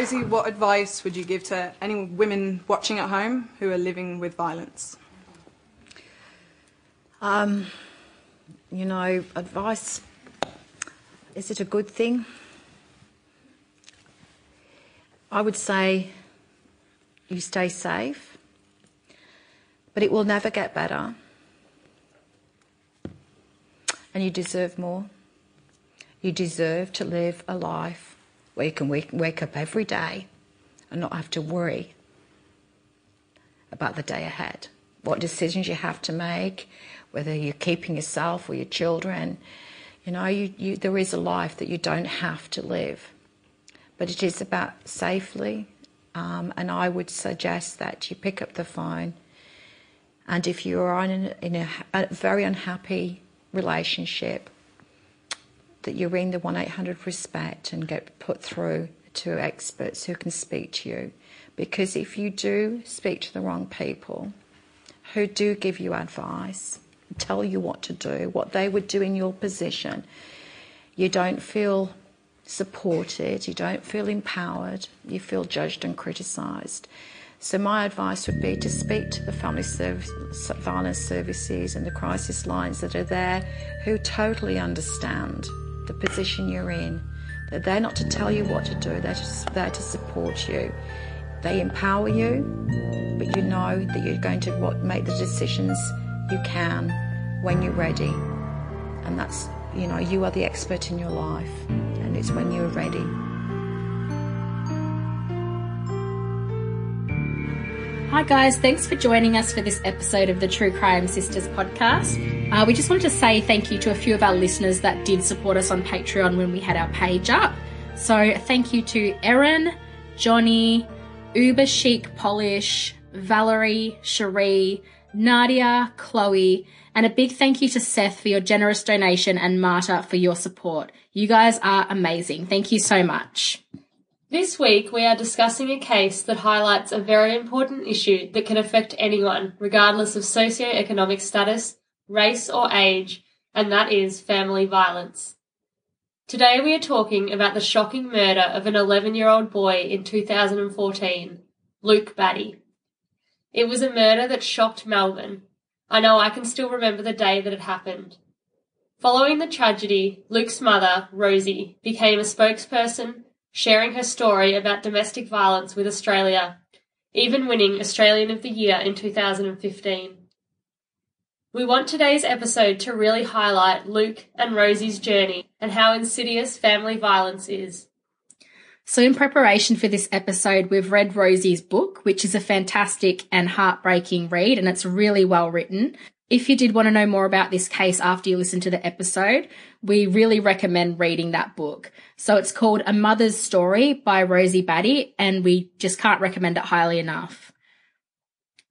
Rosie, what advice would you give to any women watching at home who are living with violence? You know, advice, is it a good thing? I would say you stay safe, but it will never get better. And you deserve more. You deserve to live a life where you can wake up every day and not have to worry about the day ahead, what decisions you have to make, whether you're keeping yourself or your children. You know, there is a life that you don't have to live. But it is about safely, and I would suggest that you pick up the phone, and if you are in a very unhappy relationship, that you ring the 1800 RESPECT and get put through to experts who can speak to you. Because if you do speak to the wrong people who do give you advice, tell you what to do, what they would do in your position, you don't feel supported, you don't feel empowered, you feel judged and criticised. So my advice would be to speak to the family violence services and the crisis lines that are there, who totally understand the position you're in. That they're not to tell you what to do, they're just there to support you. They empower you, but you know that you're going to make the decisions you can when you're ready. And that's, you know, you are the expert in your life, and it's when you're ready. Hi guys, thanks for joining us for this episode of the True Crime Sisters podcast. We just wanted to say thank you to a few of our listeners that did support us on Patreon when we had our page up. So thank you to Erin, Johnny, Uber Chic Polish, Valerie, Cherie, Nadia, Chloe, and a big thank you to Seth for your generous donation and Marta for your support. You guys are amazing. Thank you so much. This week we are discussing a case that highlights a very important issue that can affect anyone, regardless of socioeconomic status, race or age, and that is family violence. Today we are talking about the shocking murder of an 11-year-old boy in 2014, Luke Batty. It was a murder that shocked Melbourne. I know I can still remember the day that it happened. Following the tragedy, Luke's mother, Rosie, became a spokesperson, sharing her story about domestic violence with Australia, even winning Australian of the Year in 2015. We want today's episode to really highlight Luke and Rosie's journey and how insidious family violence is. So in preparation for this episode, we've read Rosie's book, which is a fantastic and heartbreaking read, and it's really well written. If you did want to know more about this case after you listen to the episode, we really recommend reading that book. So it's called A Mother's Story by Rosie Batty, and we just can't recommend it highly enough.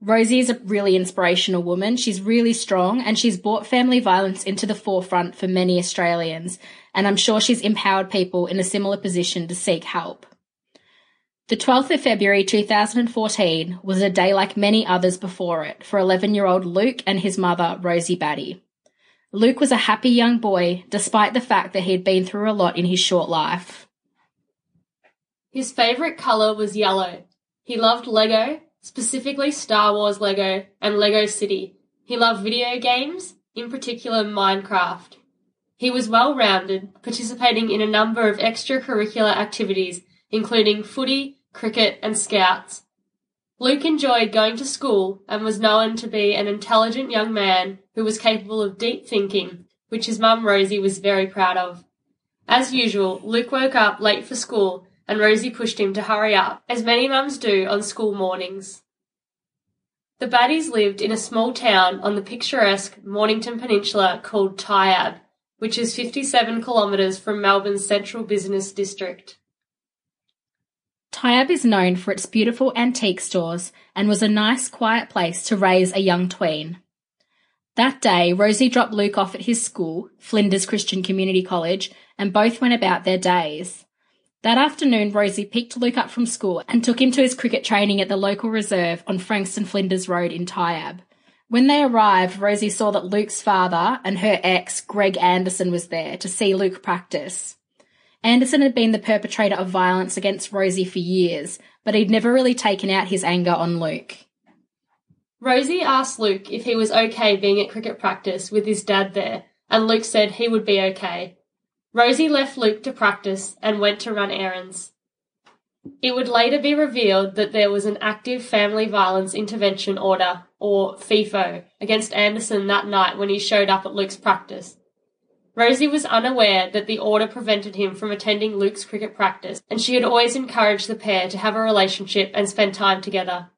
Rosie is a really inspirational woman. She's really strong, and she's brought family violence into the forefront for many Australians, and I'm sure she's empowered people in a similar position to seek help. The 12th of February 2014 was a day like many others before it for 11-year-old Luke and his mother, Rosie Batty. Luke was a happy young boy, despite the fact that he had been through a lot in his short life. His favourite colour was yellow. He loved Lego, specifically Star Wars Lego and Lego City. He loved video games, in particular Minecraft. He was well-rounded, participating in a number of extracurricular activities, including footy, cricket and scouts. Luke enjoyed going to school and was known to be an intelligent young man who was capable of deep thinking, which his mum Rosie was very proud of. As usual, Luke woke up late for school and Rosie pushed him to hurry up, as many mums do on school mornings. The Battys lived in a small town on the picturesque Mornington Peninsula called Tyabb, which is 57 kilometres from Melbourne's central business district. Tyabb is known for its beautiful antique stores and was a nice, quiet place to raise a young tween. That day, Rosie dropped Luke off at his school, Flinders Christian Community College, and both went about their days. That afternoon, Rosie picked Luke up from school and took him to his cricket training at the local reserve on Frankston Flinders Road in Tyabb. When they arrived, Rosie saw that Luke's father and her ex, Greg Anderson, was there to see Luke practice. Anderson had been the perpetrator of violence against Rosie for years, but he'd never really taken out his anger on Luke. Rosie asked Luke if he was okay being at cricket practice with his dad there, and Luke said he would be okay. Rosie left Luke to practice and went to run errands. It would later be revealed that there was an active family violence intervention order, or FIFO, against Anderson that night when he showed up at Luke's practice. Rosie was unaware that the order prevented him from attending Luke's cricket practice, and she had always encouraged the pair to have a relationship and spend time together.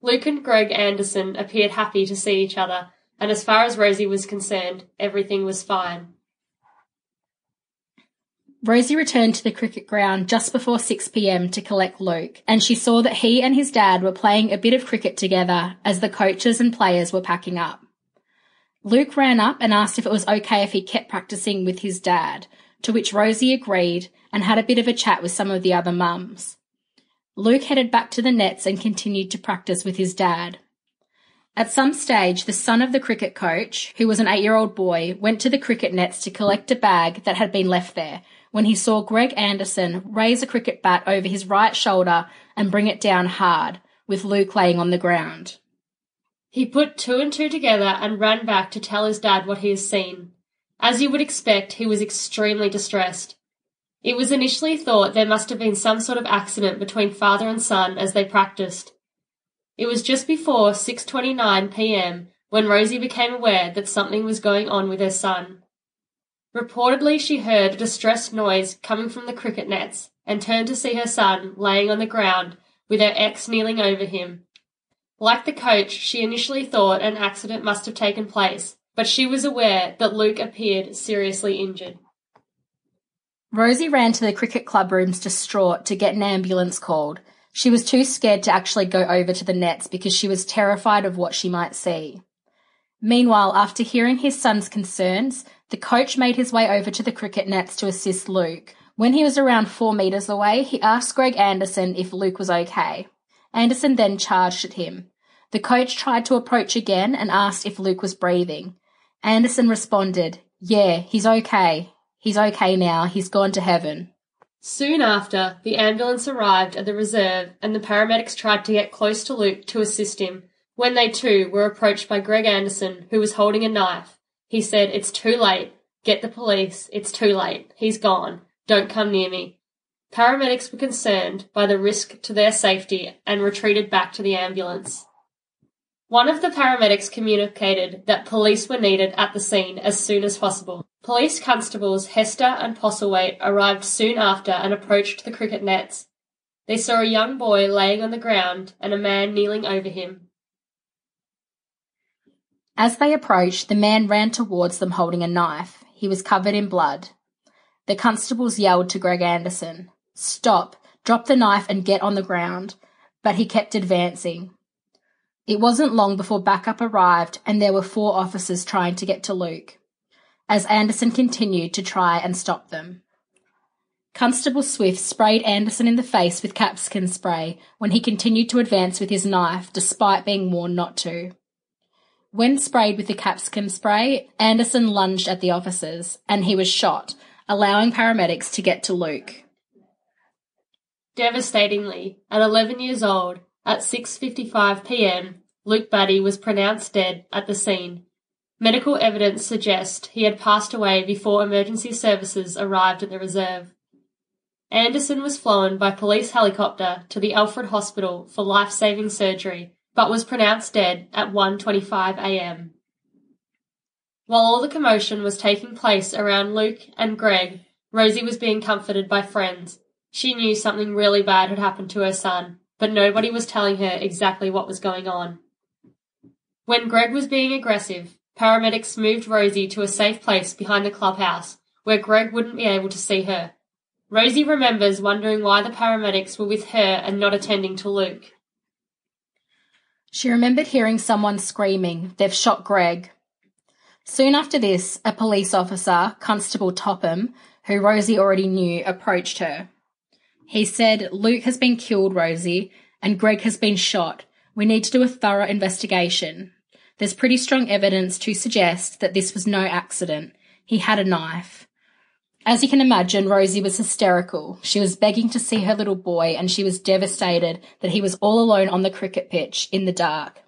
Luke and Greg Anderson appeared happy to see each other, and as far as Rosie was concerned, everything was fine. Rosie returned to the cricket ground just before 6pm to collect Luke, and she saw that he and his dad were playing a bit of cricket together as the coaches and players were packing up. Luke ran up and asked if it was okay if he kept practicing with his dad, to which Rosie agreed and had a bit of a chat with some of the other mums. Luke headed back to the nets and continued to practice with his dad. At some stage, the son of the cricket coach, who was an 8-year-old boy, went to the cricket nets to collect a bag that had been left there, when he saw Greg Anderson raise a cricket bat over his right shoulder and bring it down hard, with Luke laying on the ground. He put two and two together and ran back to tell his dad what he had seen. As you would expect, he was extremely distressed. It was initially thought there must have been some sort of accident between father and son as they practiced. It was just before 6:29pm when Rosie became aware that something was going on with her son. Reportedly, she heard a distressed noise coming from the cricket nets and turned to see her son laying on the ground with her ex kneeling over him. Like the coach, she initially thought an accident must have taken place, but she was aware that Luke appeared seriously injured. Rosie ran to the cricket club rooms distraught to get an ambulance called. She was too scared to actually go over to the nets because she was terrified of what she might see. Meanwhile, after hearing his son's concerns, the coach made his way over to the cricket nets to assist Luke. When he was around 4 metres away, he asked Greg Anderson if Luke was okay. Anderson then charged at him. The coach tried to approach again and asked if Luke was breathing. Anderson responded, "Yeah, he's okay. He's okay now. He's gone to heaven." Soon after, the ambulance arrived at the reserve and the paramedics tried to get close to Luke to assist him, when they too were approached by Greg Anderson, who was holding a knife. He said, "It's too late. Get the police. It's too late. He's gone. Don't come near me." Paramedics were concerned by the risk to their safety and retreated back to the ambulance. One of the paramedics communicated that police were needed at the scene as soon as possible. Police constables Hester and Postlethwaite arrived soon after and approached the cricket nets. They saw a young boy laying on the ground and a man kneeling over him. As they approached, the man ran towards them holding a knife. He was covered in blood. The constables yelled to Greg Anderson, "Stop, drop the knife and get on the ground," but he kept advancing. It wasn't long before backup arrived and there were 4 officers trying to get to Luke, as Anderson continued to try and stop them. Constable Swift sprayed Anderson in the face with capsicum spray when he continued to advance with his knife despite being warned not to. When sprayed with the capsicum spray, Anderson lunged at the officers, and he was shot, allowing paramedics to get to Luke. Devastatingly, at 11 years old, at 6:55pm, Luke Batty was pronounced dead at the scene. Medical evidence suggests he had passed away before emergency services arrived at the reserve. Anderson was flown by police helicopter to the Alfred Hospital for life-saving surgery, but was pronounced dead at 1:25am. While all the commotion was taking place around Luke and Greg, Rosie was being comforted by friends. She knew something really bad had happened to her son, but nobody was telling her exactly what was going on. When Greg was being aggressive, paramedics moved Rosie to a safe place behind the clubhouse, where Greg wouldn't be able to see her. Rosie remembers wondering why the paramedics were with her and not attending to Luke. She remembered hearing someone screaming, "They've shot Greg." Soon after this, a police officer, Constable Topham, who Rosie already knew, approached her. He said, "Luke has been killed, Rosie, and Greg has been shot. We need to do a thorough investigation. There's pretty strong evidence to suggest that this was no accident. He had a knife." As you can imagine, Rosie was hysterical. She was begging to see her little boy, and she was devastated that he was all alone on the cricket pitch in the dark.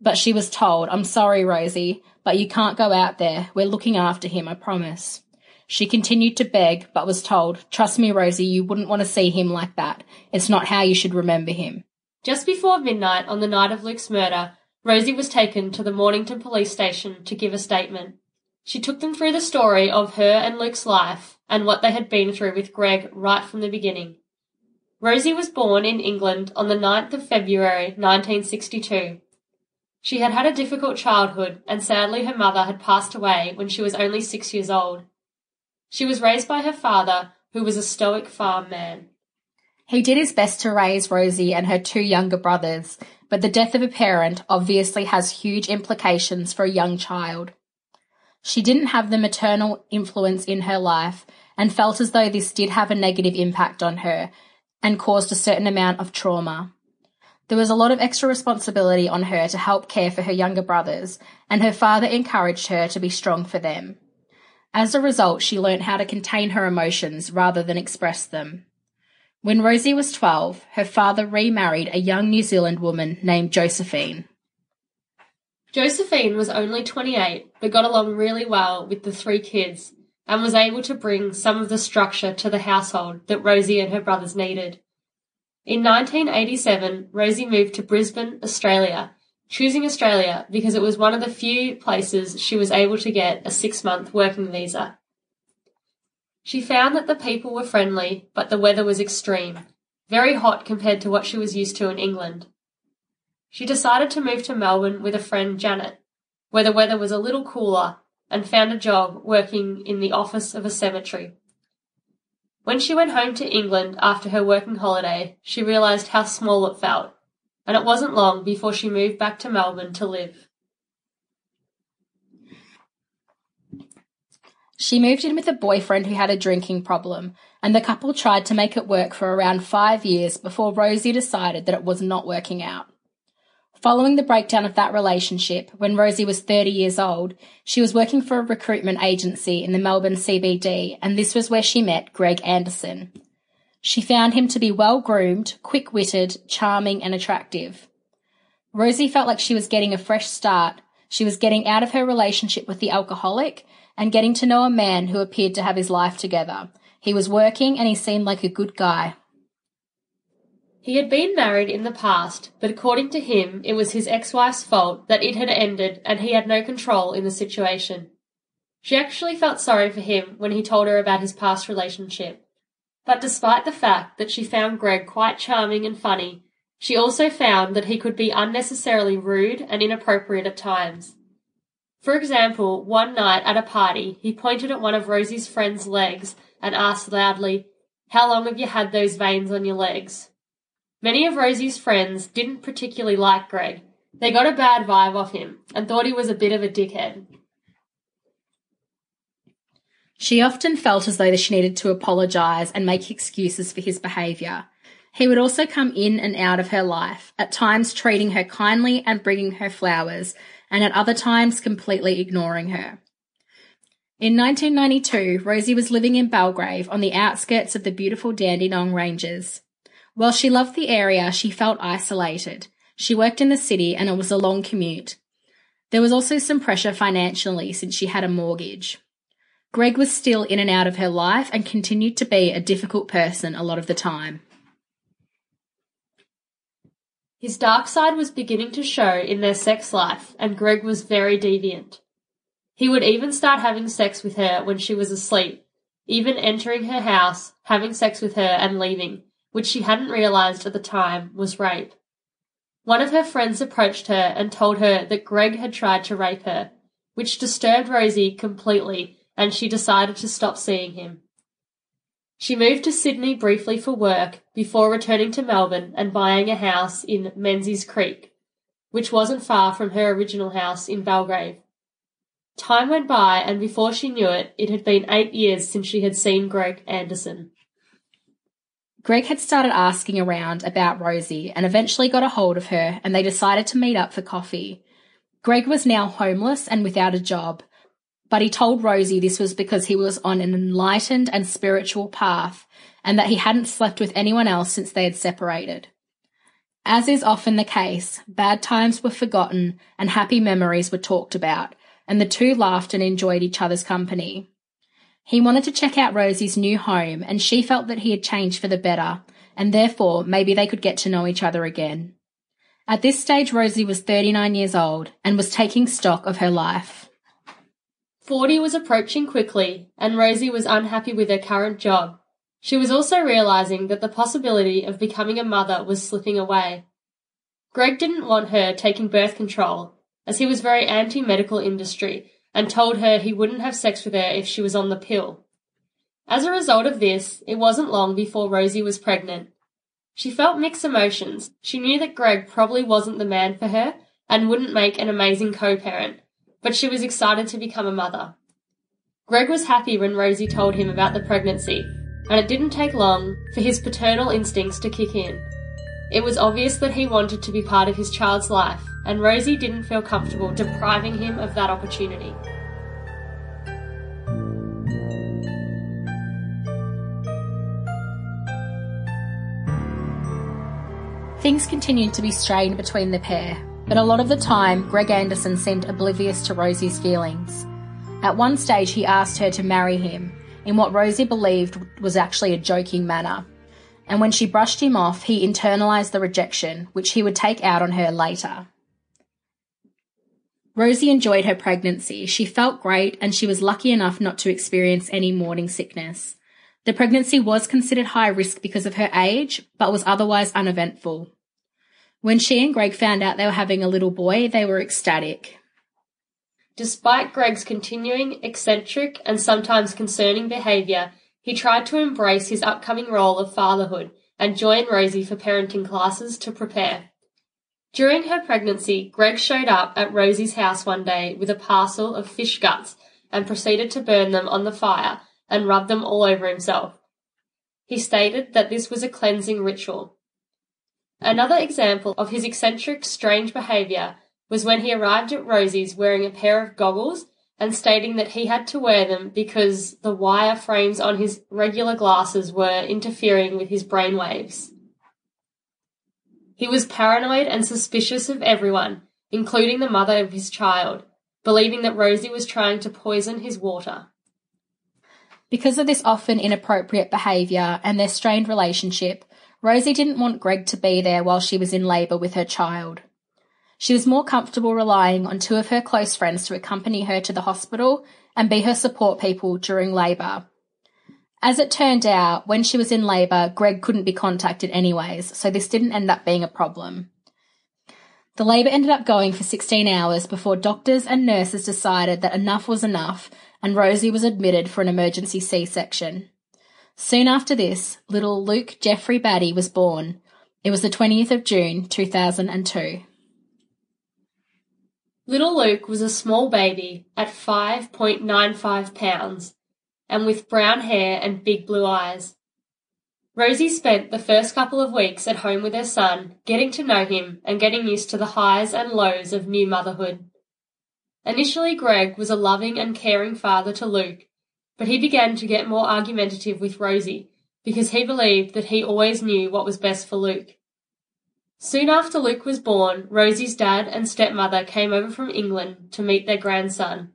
But she was told, "I'm sorry, Rosie, but you can't go out there. We're looking after him, I promise." She continued to beg, but was told, "Trust me, Rosie, you wouldn't want to see him like that. It's not how you should remember him." Just before midnight on the night of Luke's murder, Rosie was taken to the Mornington police station to give a statement. She took them through the story of her and Luke's life and what they had been through with Greg right from the beginning. Rosie was born in England on the 9th of February 1962. She had had a difficult childhood, and sadly her mother had passed away when she was only 6 years old. She was raised by her father, who was a stoic farm man. He did his best to raise Rosie and her two younger brothers, but the death of a parent obviously has huge implications for a young child. She didn't have the maternal influence in her life and felt as though this did have a negative impact on her and caused a certain amount of trauma. There was a lot of extra responsibility on her to help care for her younger brothers, and her father encouraged her to be strong for them. As a result, she learnt how to contain her emotions rather than express them. When Rosie was 12, her father remarried a young New Zealand woman named Josephine. Josephine was only 28, but got along really well with the three kids and was able to bring some of the structure to the household that Rosie and her brothers needed. In 1987, Rosie moved to Brisbane, Australia, choosing Australia because it was one of the few places she was able to get a 6-month working visa. She found that the people were friendly, but the weather was extreme, very hot compared to what she was used to in England. She decided to move to Melbourne with a friend, Janet, where the weather was a little cooler, and found a job working in the office of a cemetery. When she went home to England after her working holiday, she realised how small it felt, and it wasn't long before she moved back to Melbourne to live. She moved in with a boyfriend who had a drinking problem, and the couple tried to make it work for around 5 years before Rosie decided that it was not working out. Following the breakdown of that relationship, when Rosie was 30 years old, she was working for a recruitment agency in the Melbourne CBD, and this was where she met Greg Anderson. She found him to be well-groomed, quick-witted, charming and attractive. Rosie felt like she was getting a fresh start. She was getting out of her relationship with the alcoholic and getting to know a man who appeared to have his life together. He was working and he seemed like a good guy. He had been married in the past, but according to him, it was his ex-wife's fault that it had ended and he had no control in the situation. She actually felt sorry for him when he told her about his past relationship. But despite the fact that she found Greg quite charming and funny, she also found that he could be unnecessarily rude and inappropriate at times. For example, one night at a party, he pointed at one of Rosie's friend's legs and asked loudly, "How long have you had those veins on your legs?" Many of Rosie's friends didn't particularly like Greg. They got a bad vibe off him and thought he was a bit of a dickhead. She often felt as though she needed to apologise and make excuses for his behaviour. He would also come in and out of her life, at times treating her kindly and bringing her flowers, and at other times completely ignoring her. In 1992, Rosie was living in Belgrave on the outskirts of the beautiful Dandenong Ranges. While she loved the area, she felt isolated. She worked in the city and it was a long commute. There was also some pressure financially since she had a mortgage. Greg was still in and out of her life and continued to be a difficult person a lot of the time. His dark side was beginning to show in their sex life, and Greg was very deviant. He would even start having sex with her when she was asleep, even entering her house, having sex with her and leaving, which she hadn't realised at the time was rape. One of her friends approached her and told her that Greg had tried to rape her, which disturbed Rosie completely, and she decided to stop seeing him. She moved to Sydney briefly for work before returning to Melbourne and buying a house in Menzies Creek, which wasn't far from her original house in Belgrave. Time went by, and before she knew it, it had been 8 years since she had seen Greg Anderson. Greg had started asking around about Rosie and eventually got a hold of her, and they decided to meet up for coffee. Greg was now homeless and without a job, But he told Rosie this was because he was on an enlightened and spiritual path and that he hadn't slept with anyone else since they had separated. As is often the case, bad times were forgotten and happy memories were talked about, and the two laughed and enjoyed each other's company. He wanted to check out Rosie's new home, and she felt that he had changed for the better, and therefore maybe they could get to know each other again. At this stage, Rosie was 39 years old and was taking stock of her life. 40 was approaching quickly, and Rosie was unhappy with her current job. She was also realising that the possibility of becoming a mother was slipping away. Greg didn't want her taking birth control, as he was very anti-medical industry, and told her he wouldn't have sex with her if she was on the pill. As a result of this, it wasn't long before Rosie was pregnant. She felt mixed emotions. She knew that Greg probably wasn't the man for her and wouldn't make an amazing co-parent, but she was excited to become a mother. Greg was happy when Rosie told him about the pregnancy, and it didn't take long for his paternal instincts to kick in. It was obvious that he wanted to be part of his child's life, and Rosie didn't feel comfortable depriving him of that opportunity. Things continued to be strained between the pair, but a lot of the time Greg Anderson seemed oblivious to Rosie's feelings. At one stage he asked her to marry him, in what Rosie believed was actually a joking manner, and when she brushed him off, he internalised the rejection, which he would take out on her later. Rosie enjoyed her pregnancy. She felt great, and she was lucky enough not to experience any morning sickness. The pregnancy was considered high risk because of her age, but was otherwise uneventful. When she and Greg found out they were having a little boy, they were ecstatic. Despite Greg's continuing eccentric and sometimes concerning behaviour, he tried to embrace his upcoming role of fatherhood and join Rosie for parenting classes to prepare. During her pregnancy, Greg showed up at Rosie's house one day with a parcel of fish guts and proceeded to burn them on the fire and rub them all over himself. He stated that this was a cleansing ritual. Another example of his eccentric, strange behaviour was when he arrived at Rosie's wearing a pair of goggles and stating that he had to wear them because the wire frames on his regular glasses were interfering with his brainwaves. He was paranoid and suspicious of everyone, including the mother of his child, believing that Rosie was trying to poison his water. Because of this often inappropriate behaviour and their strained relationship, Rosie didn't want Greg to be there while she was in labour with her child. She was more comfortable relying on two of her close friends to accompany her to the hospital and be her support people during labour. As it turned out, when she was in labour, Greg couldn't be contacted anyways, so this didn't end up being a problem. The labour ended up going for 16 hours before doctors and nurses decided that enough was enough, and Rosie was admitted for an emergency C-section. Soon after this, little Luke Geoffrey Batty was born. It was the 20th of June, 2002. Little Luke was a small baby at 5.95 pounds and with brown hair and big blue eyes. Rosie spent the first couple of weeks at home with her son, getting to know him and getting used to the highs and lows of new motherhood. Initially, Greg was a loving and caring father to Luke, but he began to get more argumentative with Rosie because he believed that he always knew what was best for Luke. Soon after Luke was born, Rosie's dad and stepmother came over from England to meet their grandson.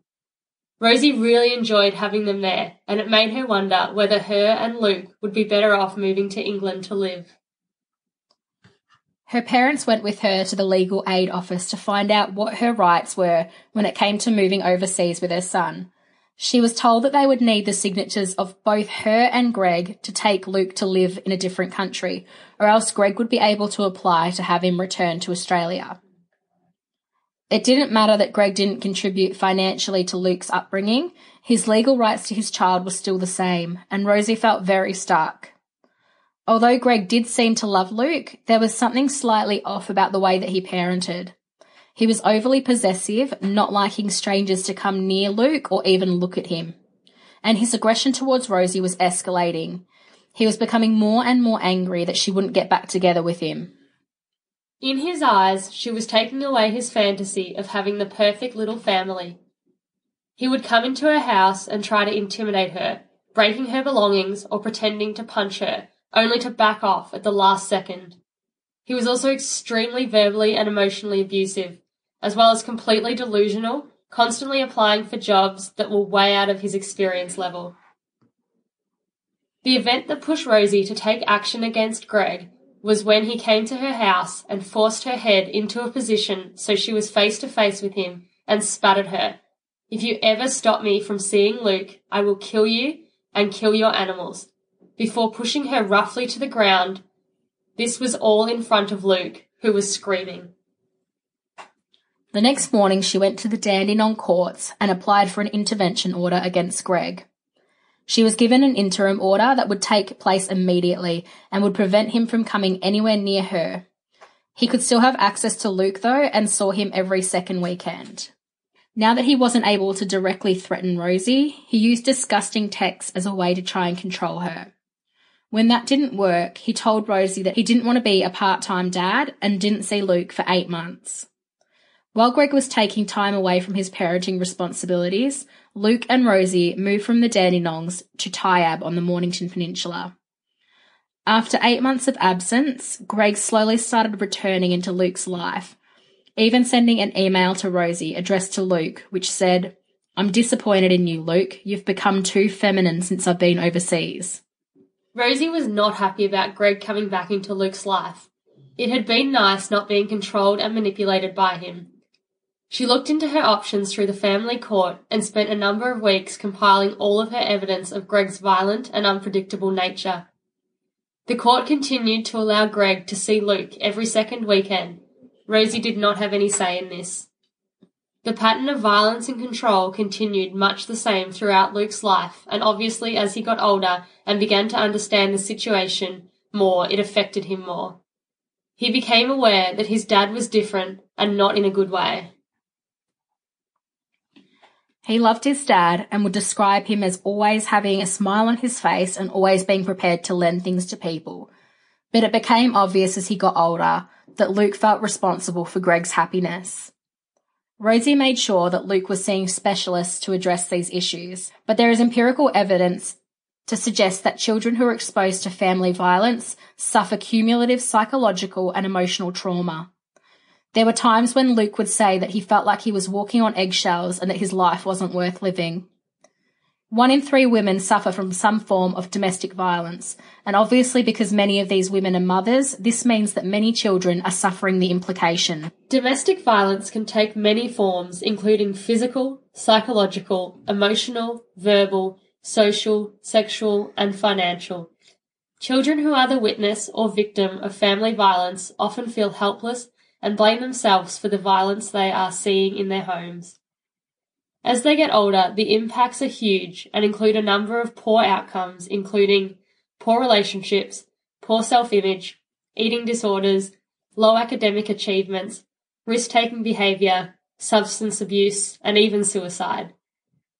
Rosie really enjoyed having them there, and it made her wonder whether her and Luke would be better off moving to England to live. Her parents went with her to the legal aid office to find out what her rights were when it came to moving overseas with her son. She was told that they would need the signatures of both her and Greg to take Luke to live in a different country, or else Greg would be able to apply to have him return to Australia. It didn't matter that Greg didn't contribute financially to Luke's upbringing. His legal rights to his child were still the same, and Rosie felt very stuck. Although Greg did seem to love Luke, there was something slightly off about the way that he parented. He was overly possessive, not liking strangers to come near Luke or even look at him. And his aggression towards Rosie was escalating. He was becoming more and more angry that she wouldn't get back together with him. In his eyes, she was taking away his fantasy of having the perfect little family. He would come into her house and try to intimidate her, breaking her belongings or pretending to punch her, only to back off at the last second. He was also extremely verbally and emotionally abusive, as well as completely delusional, constantly applying for jobs that were way out of his experience level. The event that pushed Rosie to take action against Greg was when he came to her house and forced her head into a position so she was face to face with him and spat at her, "If you ever stop me from seeing Luke, I will kill you and kill your animals," before pushing her roughly to the ground. This was all in front of Luke, who was screaming. The next morning she went to the Dandenong Courts and applied for an intervention order against Greg. She was given an interim order that would take place immediately and would prevent him from coming anywhere near her. He could still have access to Luke, though, and saw him every second weekend. Now that he wasn't able to directly threaten Rosie, he used disgusting texts as a way to try and control her. When that didn't work, he told Rosie that he didn't want to be a part-time dad and didn't see Luke for 8 months. While Greg was taking time away from his parenting responsibilities, Luke and Rosie moved from the Dandenongs to Tyabb on the Mornington Peninsula. After 8 months of absence, Greg slowly started returning into Luke's life, even sending an email to Rosie addressed to Luke, which said, "I'm disappointed in you, Luke. You've become too feminine since I've been overseas." Rosie was not happy about Greg coming back into Luke's life. It had been nice not being controlled and manipulated by him. She looked into her options through the family court and spent a number of weeks compiling all of her evidence of Greg's violent and unpredictable nature. The court continued to allow Greg to see Luke every second weekend. Rosie did not have any say in this. The pattern of violence and control continued much the same throughout Luke's life, and obviously as he got older and began to understand the situation more, it affected him more. He became aware that his dad was different and not in a good way. He loved his dad and would describe him as always having a smile on his face and always being prepared to lend things to people. But it became obvious as he got older that Luke felt responsible for Greg's happiness. Rosie made sure that Luke was seeing specialists to address these issues, but there is empirical evidence to suggest that children who are exposed to family violence suffer cumulative psychological and emotional trauma. There were times when Luke would say that he felt like he was walking on eggshells and that his life wasn't worth living. 1 in 3 women suffer from some form of domestic violence, and obviously because many of these women are mothers, this means that many children are suffering the implication. Domestic violence can take many forms, including physical, psychological, emotional, verbal, social, sexual, and financial. Children who are the witness or victim of family violence often feel helpless and blame themselves for the violence they are seeing in their homes. As they get older, the impacts are huge and include a number of poor outcomes, including poor relationships, poor self-image, eating disorders, low academic achievements, risk-taking behaviour, substance abuse, and even suicide.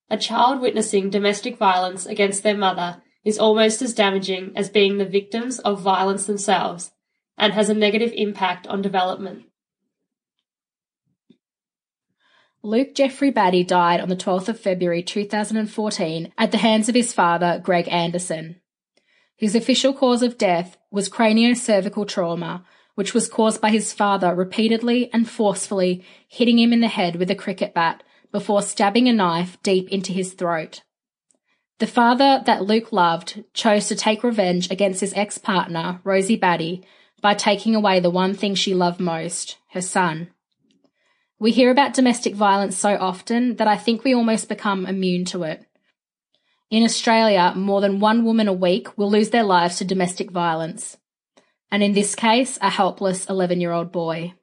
A child witnessing domestic violence against their mother is almost as damaging as being the victims of violence themselves and has a negative impact on development. Luke Geoffrey Batty died on the 12th of February 2014 at the hands of his father, Greg Anderson. His official cause of death was craniocervical trauma, which was caused by his father repeatedly and forcefully hitting him in the head with a cricket bat before stabbing a knife deep into his throat. The father that Luke loved chose to take revenge against his ex-partner, Rosie Batty, by taking away the one thing she loved most, her son. We hear about domestic violence so often that I think we almost become immune to it. In Australia, more than 1 woman a week will lose their lives to domestic violence, and in this case, a helpless 11-year-old boy.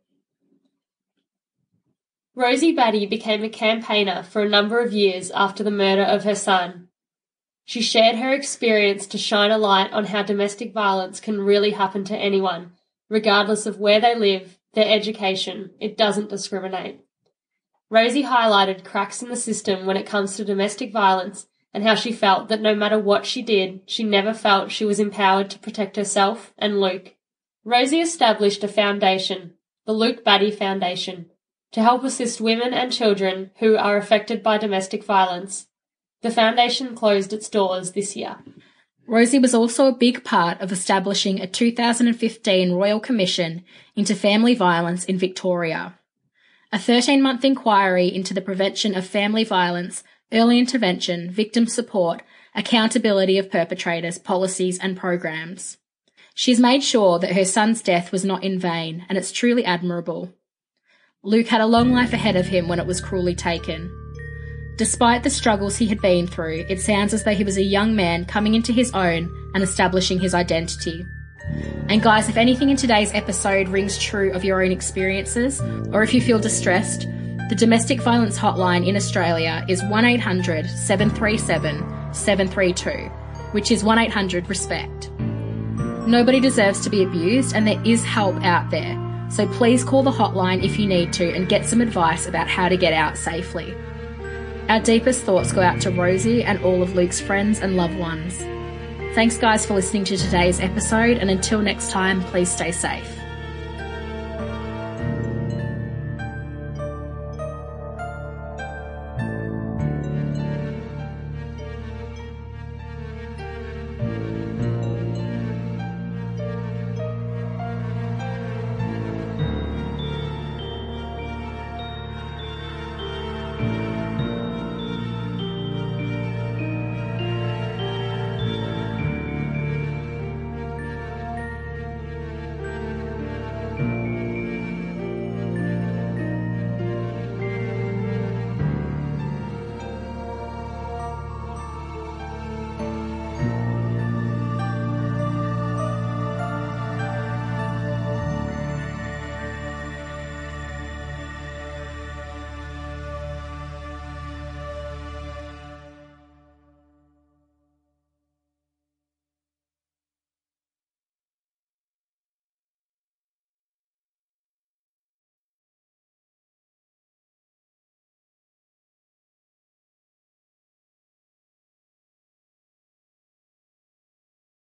Rosie Batty became a campaigner for a number of years after the murder of her son. She shared her experience to shine a light on how domestic violence can really happen to anyone, regardless of where they live, their education. It doesn't discriminate. Rosie highlighted cracks in the system when it comes to domestic violence and how she felt that no matter what she did, she never felt she was empowered to protect herself and Luke. Rosie established a foundation, the Luke Batty Foundation, to help assist women and children who are affected by domestic violence. The foundation closed its doors this year. Rosie was also a big part of establishing a 2015 Royal Commission into Family Violence in Victoria, a 13-month inquiry into the prevention of family violence, early intervention, victim support, accountability of perpetrators, policies and programs. She's made sure that her son's death was not in vain, and it's truly admirable. Luke had a long life ahead of him when it was cruelly taken. Despite the struggles he had been through, it sounds as though he was a young man coming into his own and establishing his identity. And guys, if anything in today's episode rings true of your own experiences, or if you feel distressed, the Domestic Violence Hotline in Australia is 1800 737 732, which is 1800 RESPECT. Nobody deserves to be abused, and there is help out there. So please call the hotline if you need to and get some advice about how to get out safely. Our deepest thoughts go out to Rosie and all of Luke's friends and loved ones. Thanks guys for listening to today's episode, and until next time, please stay safe.